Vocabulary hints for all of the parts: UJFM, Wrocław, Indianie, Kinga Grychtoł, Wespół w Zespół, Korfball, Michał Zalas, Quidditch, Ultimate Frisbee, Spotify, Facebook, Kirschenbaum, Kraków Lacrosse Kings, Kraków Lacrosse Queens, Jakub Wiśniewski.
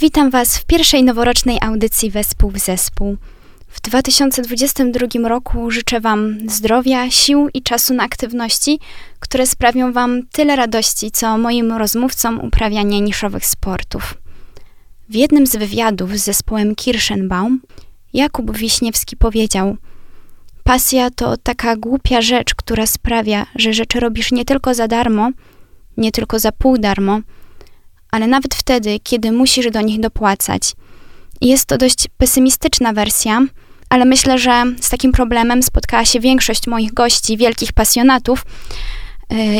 Witam Was w pierwszej noworocznej audycji Wespół w Zespół. W 2022 roku życzę Wam zdrowia, sił i czasu na aktywności, które sprawią Wam tyle radości, co moim rozmówcom uprawianie niszowych sportów. W jednym z wywiadów z zespołem Kirschenbaum Jakub Wiśniewski powiedział: pasja to taka głupia rzecz, która sprawia, że rzeczy robisz nie tylko za darmo, nie tylko za pół darmo, ale nawet wtedy, kiedy musisz do nich dopłacać. Jest to dość pesymistyczna wersja, ale myślę, że z takim problemem spotkała się większość moich gości, wielkich pasjonatów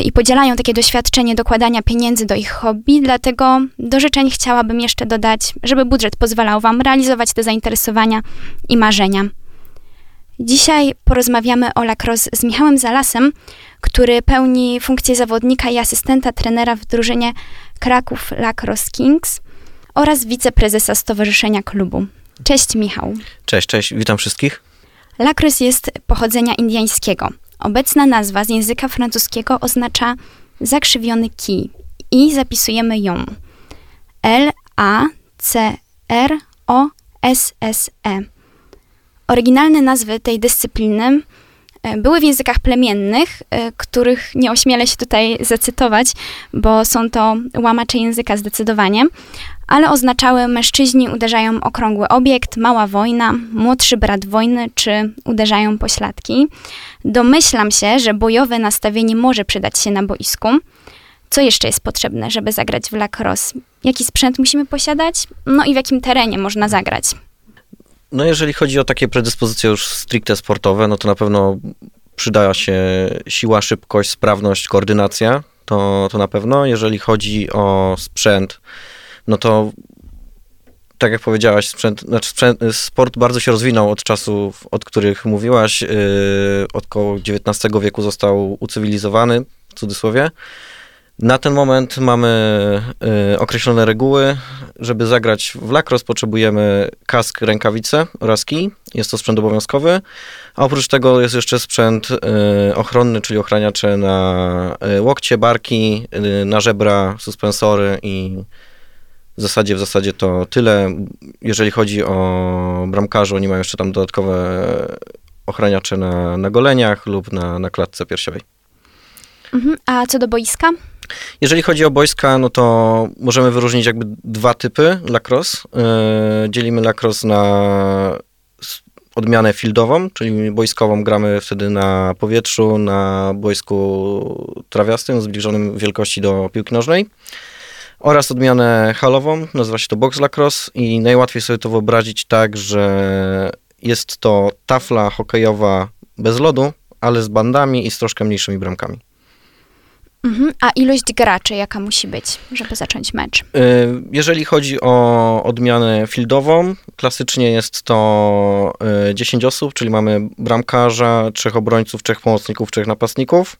i podzielają takie doświadczenie dokładania pieniędzy do ich hobby, dlatego do życzeń chciałabym jeszcze dodać, żeby budżet pozwalał Wam realizować te zainteresowania i marzenia. Dzisiaj porozmawiamy o lacrosse z Michałem Zalasem, który pełni funkcję zawodnika i asystenta trenera w drużynie Kraków Lacrosse Kings oraz wiceprezesa stowarzyszenia klubu. Cześć Michał. Cześć, witam wszystkich. Lacrosse jest pochodzenia indyjskiego. Obecna nazwa z języka francuskiego oznacza zakrzywiony kij i zapisujemy ją L-A-C-R-O-S-S-E. Oryginalne nazwy tej dyscypliny były w językach plemiennych, których nie ośmielę się tutaj zacytować, bo są to łamacze języka zdecydowanie, ale oznaczały: mężczyźni uderzają okrągły obiekt, mała wojna, młodszy brat wojny czy uderzają pośladki. Domyślam się, że bojowe nastawienie może przydać się na boisku. Co jeszcze jest potrzebne, żeby zagrać w lacrosse? Jaki sprzęt musimy posiadać? No i w jakim terenie można zagrać? No jeżeli chodzi o takie predyspozycje już stricte sportowe, no to na pewno przyda się siła, szybkość, sprawność, koordynacja, to na pewno. Jeżeli chodzi o sprzęt, no to tak jak powiedziałaś, sport bardzo się rozwinął od czasów, od których mówiłaś, od około XIX wieku został ucywilizowany, w cudzysłowie. Na ten moment mamy określone reguły. Żeby zagrać w lacrosse potrzebujemy kask, rękawice oraz kij. Jest to sprzęt obowiązkowy. A oprócz tego jest jeszcze sprzęt ochronny, czyli ochraniacze na łokcie, barki, na żebra, suspensory i w zasadzie to tyle. Jeżeli chodzi o bramkarzy, oni mają jeszcze tam dodatkowe ochraniacze na goleniach lub na klatce piersiowej. A co do boiska? Jeżeli chodzi o boiska, no to możemy wyróżnić jakby dwa typy lacrosse. Dzielimy lacrosse na odmianę fieldową, czyli boiskową gramy wtedy na powietrzu, na boisku trawiastym, zbliżonym wielkości do piłki nożnej. Oraz odmianę halową, nazywa się to box lacrosse i najłatwiej sobie to wyobrazić tak, że jest to tafla hokejowa bez lodu, ale z bandami i z troszkę mniejszymi bramkami. A ilość graczy jaka musi być, żeby zacząć mecz? Jeżeli chodzi o odmianę fieldową, klasycznie jest to 10 osób, czyli mamy bramkarza, 3 obrońców, 3 pomocników, 3 napastników.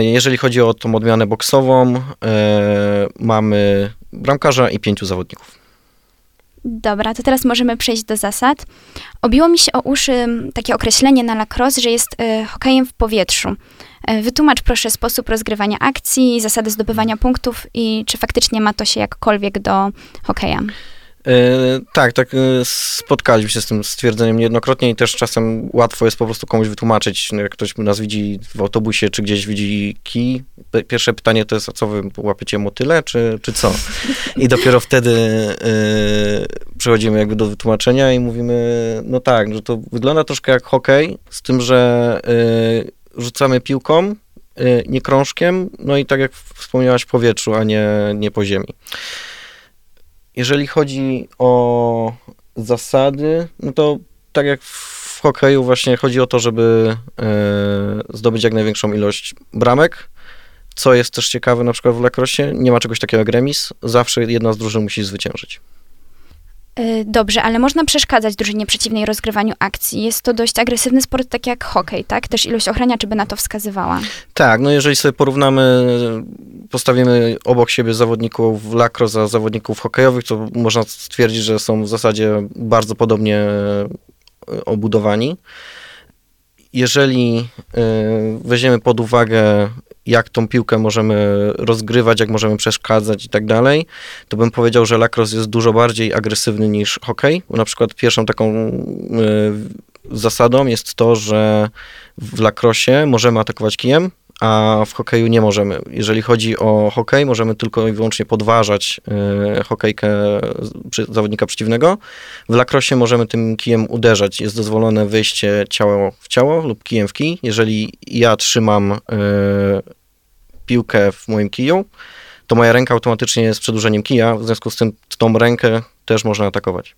Jeżeli chodzi o tą odmianę boksową, mamy bramkarza i 5 zawodników. Dobra, to teraz możemy przejść do zasad. Obiło mi się o uszy takie określenie na lacrosse, że jest hokejem w powietrzu. Wytłumacz proszę sposób rozgrywania akcji, zasady zdobywania punktów i czy faktycznie ma to się jakkolwiek do hokeja. Tak, spotkaliśmy się z tym stwierdzeniem niejednokrotnie i też czasem łatwo jest po prostu komuś wytłumaczyć, jak ktoś nas widzi w autobusie, czy gdzieś widzi kij. Pierwsze pytanie to jest, a co wy łapiecie motyle, czy co? I dopiero wtedy przechodzimy jakby do wytłumaczenia i mówimy, no tak, że to wygląda troszkę jak hokej, z tym, że rzucamy piłką, nie krążkiem, no i tak jak wspomniałaś, w powietrzu, a nie po ziemi. Jeżeli chodzi o zasady, no to tak jak w hokeju właśnie chodzi o to, żeby zdobyć jak największą ilość bramek, co jest też ciekawe na przykład w lacrosse, nie ma czegoś takiego jak remis, zawsze jedna z drużyn musi zwyciężyć. Dobrze, ale można przeszkadzać drużynie przeciwnej rozgrywaniu akcji. Jest to dość agresywny sport, tak jak hokej, tak? Też ilość ochraniaczy by na to wskazywała. Tak, no jeżeli sobie porównamy, postawimy obok siebie zawodników lacrosse a zawodników hokejowych, to można stwierdzić, że są w zasadzie bardzo podobnie obudowani. Jeżeli weźmiemy pod uwagę jak tą piłkę możemy rozgrywać, jak możemy przeszkadzać i tak dalej, to bym powiedział, że lacrosse jest dużo bardziej agresywny niż hokej. Na przykład pierwszą taką zasadą jest to, że w lacrosse możemy atakować kijem, a w hokeju nie możemy. Jeżeli chodzi o hokej, możemy tylko i wyłącznie podważać hokejkę zawodnika przeciwnego. W lacrosse możemy tym kijem uderzać. Jest dozwolone wyjście ciało w ciało lub kijem w kij. Jeżeli ja trzymam piłkę w moim kiju, to moja ręka automatycznie jest przedłużeniem kija, w związku z tym tą rękę też można atakować.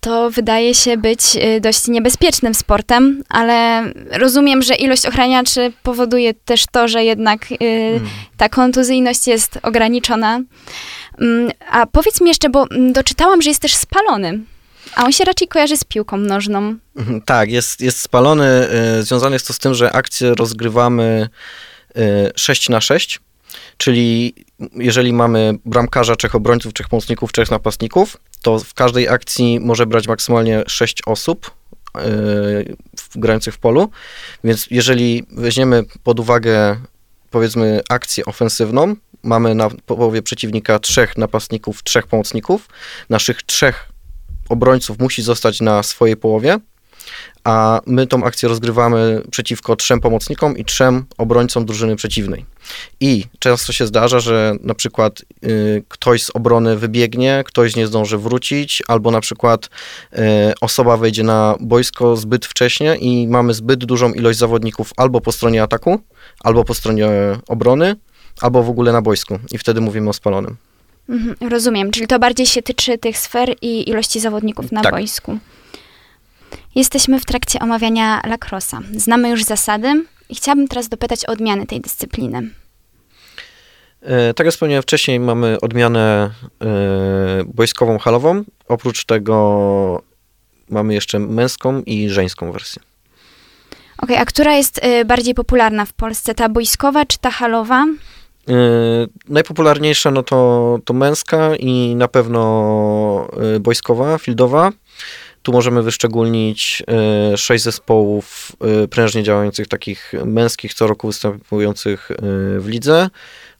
To wydaje się być dość niebezpiecznym sportem, ale rozumiem, że ilość ochraniaczy powoduje też to, że jednak ta kontuzyjność jest ograniczona. A powiedz mi jeszcze, bo doczytałam, że jest też spalony, a on się raczej kojarzy z piłką nożną. Tak, jest spalony. Związane jest to z tym, że akcję rozgrywamy 6 na 6, czyli jeżeli mamy bramkarza, 3 obrońców, 3 pomocników, 3 napastników, to w każdej akcji może brać maksymalnie 6 osób grających w polu, więc jeżeli weźmiemy pod uwagę, powiedzmy, akcję ofensywną, mamy na połowie przeciwnika 3 napastników, 3 pomocników, naszych 3 obrońców musi zostać na swojej połowie, a my tą akcję rozgrywamy przeciwko 3 pomocnikom i 3 obrońcom drużyny przeciwnej. I często się zdarza, że na przykład ktoś z obrony wybiegnie, ktoś nie zdąży wrócić, albo na przykład osoba wejdzie na boisko zbyt wcześnie i mamy zbyt dużą ilość zawodników albo po stronie ataku, albo po stronie obrony, albo w ogóle na boisku. I wtedy mówimy o spalonym. Rozumiem, czyli to bardziej się tyczy tych sfer i ilości zawodników na boisku. Jesteśmy w trakcie omawiania lacrossa. Znamy już zasady i chciałabym teraz dopytać o odmiany tej dyscypliny. Tak jak wspomniałem wcześniej, mamy odmianę boiskową, halową. Oprócz tego mamy jeszcze męską i żeńską wersję. Okej, a która jest bardziej popularna w Polsce? Ta boiskowa czy ta halowa? Najpopularniejsza to męska i na pewno boiskowa, fieldowa. Tu możemy wyszczególnić 6 zespołów prężnie działających, takich męskich, co roku występujących w lidze,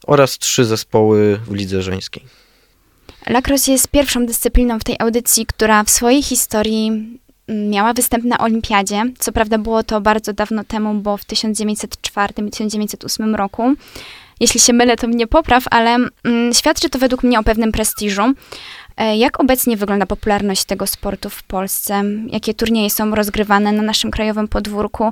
oraz 3 zespoły w lidze żeńskiej. Lacrosse jest pierwszą dyscypliną w tej audycji, która w swojej historii miała występ na olimpiadzie. Co prawda było to bardzo dawno temu, bo w 1904 i 1908 roku. Jeśli się mylę, to mnie popraw, ale świadczy to według mnie o pewnym prestiżu. Jak obecnie wygląda popularność tego sportu w Polsce? Jakie turnieje są rozgrywane na naszym krajowym podwórku?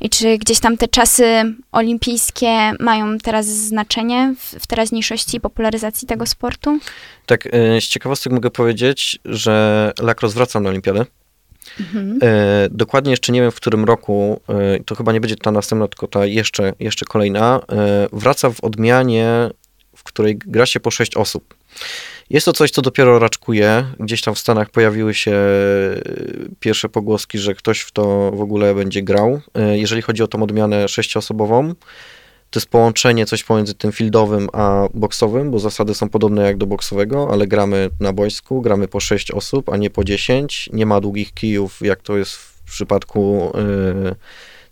I czy gdzieś tam te czasy olimpijskie mają teraz znaczenie w teraźniejszości i popularyzacji tego sportu? Tak, z ciekawostek mogę powiedzieć, że lacrosse wraca na olimpiadę. Mhm. Dokładnie jeszcze nie wiem, w którym roku, to chyba nie będzie ta następna, tylko ta jeszcze kolejna, wraca w odmianie, w której gra się po 6 osób. Jest to coś, co dopiero raczkuje. Gdzieś tam w Stanach pojawiły się pierwsze pogłoski, że ktoś w to w ogóle będzie grał. Jeżeli chodzi o tą odmianę 6-osobową, to jest połączenie coś pomiędzy tym fieldowym a boksowym, bo zasady są podobne jak do boksowego, ale gramy na boisku, gramy po 6 osób, a nie po 10. Nie ma długich kijów, jak to jest w przypadku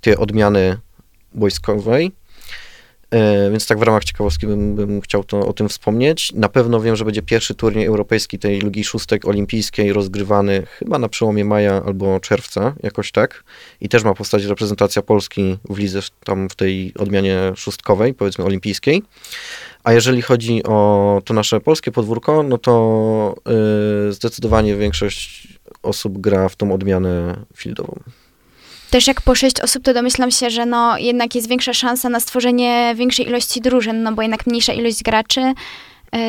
tej odmiany boiskowej. Więc tak w ramach ciekawostki bym chciał o tym wspomnieć. Na pewno wiem, że będzie pierwszy turniej europejski tej Ligi Szóstek Olimpijskiej rozgrywany chyba na przełomie maja albo czerwca, jakoś tak. I też ma powstać reprezentacja Polski w lidze tam w tej odmianie szóstkowej, powiedzmy olimpijskiej. A jeżeli chodzi o to nasze polskie podwórko, no to zdecydowanie większość osób gra w tą odmianę fieldową. Też jak po 6 osób, to domyślam się, że no jednak jest większa szansa na stworzenie większej ilości drużyn, no bo jednak mniejsza ilość graczy,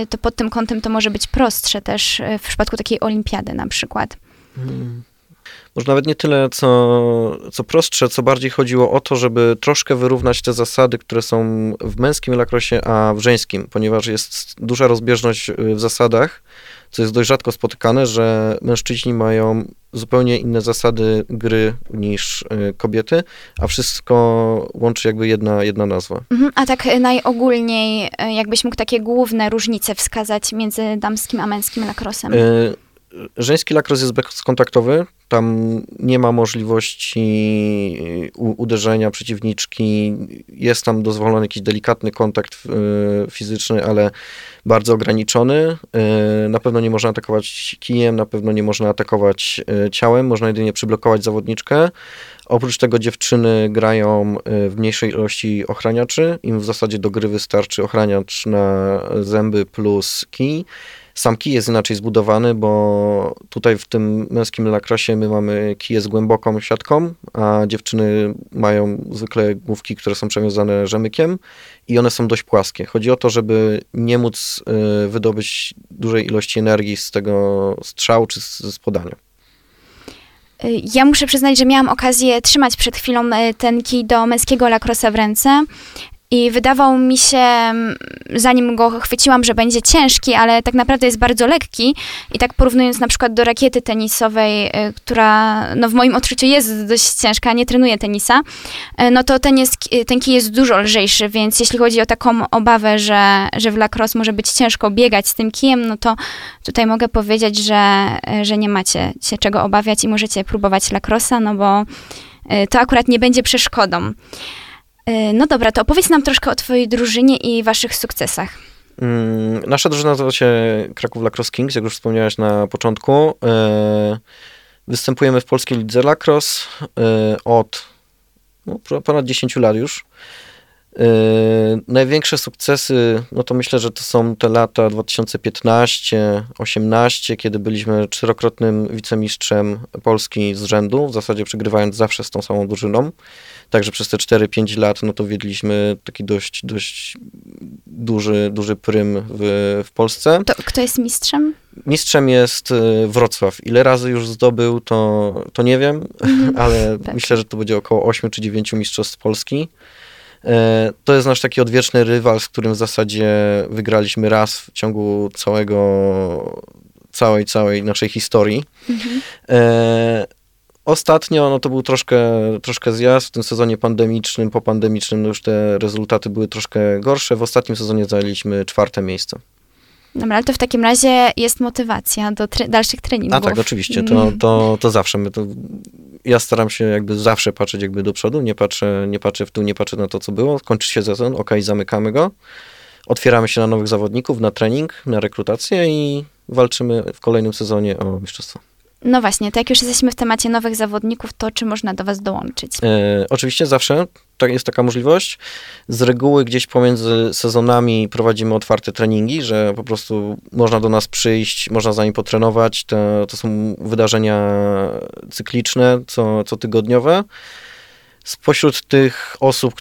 to pod tym kątem to może być prostsze też w przypadku takiej olimpiady na przykład. Może nawet nie tyle, co prostsze, co bardziej chodziło o to, żeby troszkę wyrównać te zasady, które są w męskim lacrosie, a w żeńskim, ponieważ jest duża rozbieżność w zasadach, co jest dość rzadko spotykane, że mężczyźni mają zupełnie inne zasady gry niż kobiety, a wszystko łączy jakby jedna nazwa. A tak najogólniej, jakbyś mógł takie główne różnice wskazać między damskim a męskim lacrossem? Żeński lacrosse jest bezkontaktowy, Tam nie ma możliwości uderzenia przeciwniczki, jest tam dozwolony jakiś delikatny kontakt fizyczny, ale bardzo ograniczony. Na pewno nie można atakować kijem, na pewno nie można atakować ciałem, można jedynie przyblokować zawodniczkę. Oprócz tego dziewczyny grają w mniejszej ilości ochraniaczy, im w zasadzie do gry wystarczy ochraniacz na zęby plus kij. Sam kij jest inaczej zbudowany, bo tutaj w tym męskim lacrosse my mamy kije z głęboką siatką, a dziewczyny mają zwykle główki, które są przewiązane rzemykiem i one są dość płaskie. Chodzi o to, żeby nie móc wydobyć dużej ilości energii z tego strzału czy z podania. Ja muszę przyznać, że miałam okazję trzymać przed chwilą ten kij do męskiego lacrosse w ręce. I wydawał mi się, zanim go chwyciłam, że będzie ciężki, ale tak naprawdę jest bardzo lekki. I tak porównując na przykład do rakiety tenisowej, która w moim odczuciu jest dość ciężka, nie trenuję tenisa, no to ten kij jest dużo lżejszy, więc jeśli chodzi o taką obawę, że w lacrosse może być ciężko biegać z tym kijem, no to tutaj mogę powiedzieć, że nie macie się czego obawiać i możecie próbować lacrossa, no bo to akurat nie będzie przeszkodą. No dobra, to opowiedz nam troszkę o twojej drużynie i waszych sukcesach. Nasza drużyna nazywa się Kraków Lacrosse Kings, jak już wspomniałeś na początku. Występujemy w polskiej lidze lacrosse od ponad 10 lat już. Największe sukcesy, no to myślę, że to są te lata 2015-18, kiedy byliśmy 4-krotnym wicemistrzem Polski z rzędu, w zasadzie przegrywając zawsze z tą samą drużyną. Także przez te 4-5 lat, no to wiedliśmy taki dość duży prym w Polsce. To kto jest mistrzem? Mistrzem jest Wrocław. Ile razy już zdobył, to nie wiem, ale tak. Myślę, że to będzie około 8 czy 9 mistrzostw Polski. To jest nasz taki odwieczny rywal, z którym w zasadzie wygraliśmy raz w ciągu całej naszej historii. Mhm. Ostatnio to był troszkę zjazd. W tym sezonie pandemicznym, popandemicznym już te rezultaty były troszkę gorsze. W ostatnim sezonie zajęliśmy 4. miejsce. Dobra, ale to w takim razie jest motywacja do dalszych treningów. A tak, oczywiście, to zawsze. Ja staram się zawsze patrzeć do przodu, nie patrzę w tył, nie patrzę na to, co było. Kończy się sezon, okej, zamykamy go. Otwieramy się na nowych zawodników, na trening, na rekrutację i walczymy w kolejnym sezonie o mistrzostwo. No właśnie, to jak już jesteśmy w temacie nowych zawodników, to czy można do was dołączyć? Oczywiście zawsze jest taka możliwość. Z reguły gdzieś pomiędzy sezonami prowadzimy otwarte treningi, że po prostu można do nas przyjść, można za nim potrenować. To są wydarzenia cykliczne, cotygodniowe. Spośród tych osób,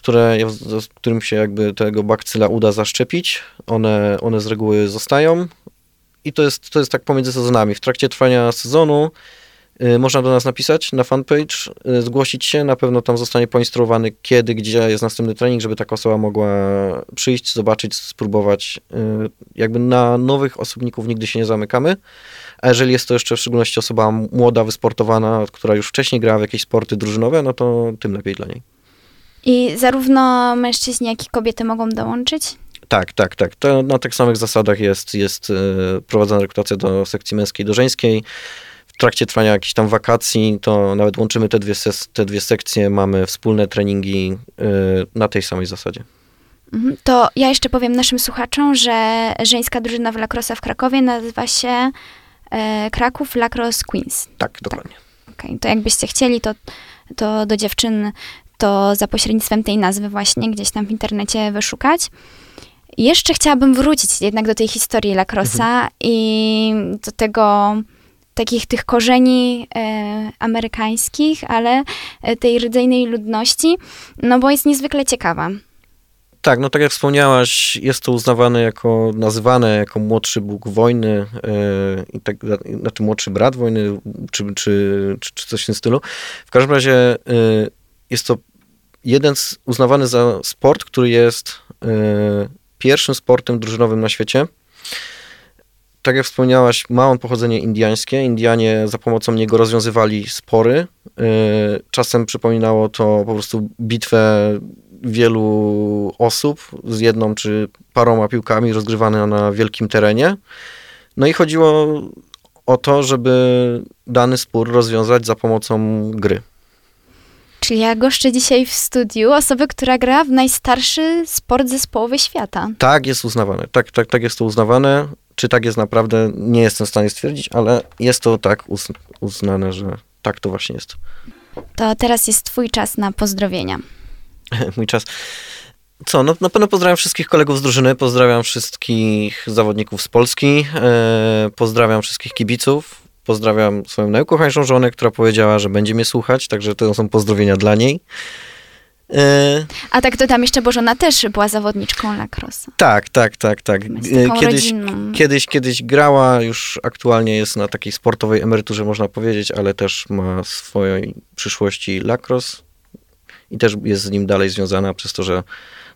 którym się tego bakcyla uda zaszczepić, one z reguły zostają. I to jest tak pomiędzy sezonami. W trakcie trwania sezonu można do nas napisać na fanpage, zgłosić się, na pewno tam zostanie poinstruowany, kiedy, gdzie jest następny trening, żeby taka osoba mogła przyjść, zobaczyć, spróbować. Na nowych osobników nigdy się nie zamykamy, a jeżeli jest to jeszcze w szczególności osoba młoda, wysportowana, która już wcześniej grała w jakieś sporty drużynowe, no to tym lepiej dla niej. I zarówno mężczyźni, jak i kobiety mogą dołączyć? Tak. To na tych samych zasadach jest prowadzona rekrutacja do sekcji męskiej, do żeńskiej. W trakcie trwania jakichś tam wakacji to nawet łączymy te dwie sekcje, mamy wspólne treningi na tej samej zasadzie. To ja jeszcze powiem naszym słuchaczom, że żeńska drużyna w lacrosse w Krakowie nazywa się Kraków Lacrosse Queens. Tak, dokładnie. Tak. Okay. To jakbyście chcieli, to do dziewczyn to za pośrednictwem tej nazwy właśnie gdzieś tam w internecie wyszukać. Jeszcze chciałabym wrócić jednak do tej historii lacrossa i do tych korzeni amerykańskich, ale tej rdzejnej ludności, no bo jest niezwykle ciekawa. Tak, tak jak wspomniałaś, jest to nazywane jako młodszy Bóg wojny, młodszy brat wojny, czy coś w tym stylu. W każdym razie jest to jeden uznawany za sport, który jest pierwszym sportem drużynowym na świecie. Tak jak wspomniałaś, ma on pochodzenie indiańskie. Indianie za pomocą niego rozwiązywali spory. Czasem przypominało to po prostu bitwę wielu osób z jedną czy paroma piłkami rozgrywane na wielkim terenie. No i chodziło o to, żeby dany spór rozwiązać za pomocą gry. Czyli ja goszczę dzisiaj w studiu osobę, która gra w najstarszy sport zespołowy świata. Tak jest uznawane. Tak jest to uznawane. Czy tak jest naprawdę, nie jestem w stanie stwierdzić, ale jest to tak uznane, że tak to właśnie jest. To teraz jest twój czas na pozdrowienia. Mój czas. Co, no na pewno pozdrawiam wszystkich kolegów z drużyny, pozdrawiam wszystkich zawodników z Polski, pozdrawiam wszystkich kibiców, pozdrawiam swoją najukochańszą żonę, która powiedziała, że będzie mnie słuchać, także to są pozdrowienia dla niej. A tak to tam jeszcze, bo żona też była zawodniczką lacrosse. Tak. Kiedyś grała, już aktualnie jest na takiej sportowej emeryturze, można powiedzieć, ale też ma w swojej przyszłości lacrosse i też jest z nim dalej związana przez to, że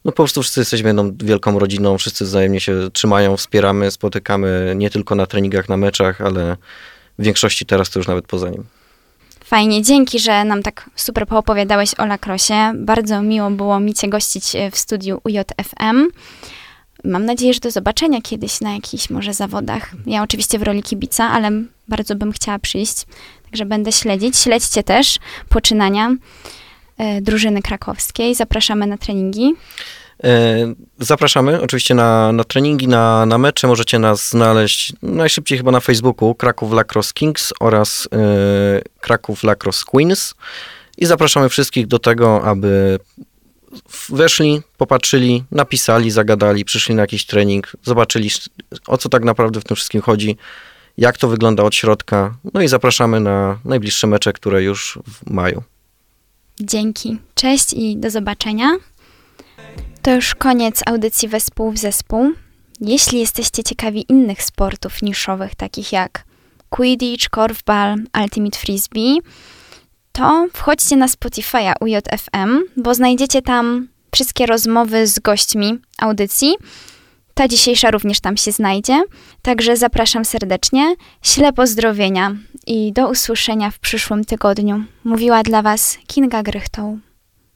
no po prostu wszyscy jesteśmy jedną wielką rodziną, wszyscy wzajemnie się trzymają, wspieramy, spotykamy nie tylko na treningach, na meczach, ale w większości teraz to już nawet poza nim. Fajnie, dzięki, że nam tak super poopowiadałeś o lacrosse. Bardzo miło było mi cię gościć w studiu UJFM. Mam nadzieję, że do zobaczenia kiedyś na jakichś może zawodach. Ja oczywiście w roli kibica, ale bardzo bym chciała przyjść, także będę śledzić. Śledźcie też poczynania drużyny krakowskiej. Zapraszamy na treningi. Zapraszamy oczywiście na treningi, na mecze. Możecie nas znaleźć najszybciej chyba na Facebooku Kraków Lacrosse Kings oraz Kraków Lacrosse Queens i zapraszamy wszystkich do tego, aby weszli, popatrzyli, napisali, zagadali, przyszli na jakiś trening, zobaczyli, o co tak naprawdę w tym wszystkim chodzi, jak to wygląda od środka. No i zapraszamy na najbliższe mecze, które już w maju. Dzięki, cześć i do zobaczenia. To już koniec audycji Wespół w Zespół. Jeśli jesteście ciekawi innych sportów niszowych, takich jak Quidditch, Korfball, Ultimate Frisbee, to wchodźcie na Spotify'a UJFM, bo znajdziecie tam wszystkie rozmowy z gośćmi audycji. Ta dzisiejsza również tam się znajdzie, także zapraszam serdecznie. Śle pozdrowienia i do usłyszenia w przyszłym tygodniu. Mówiła dla Was Kinga Grychtoł.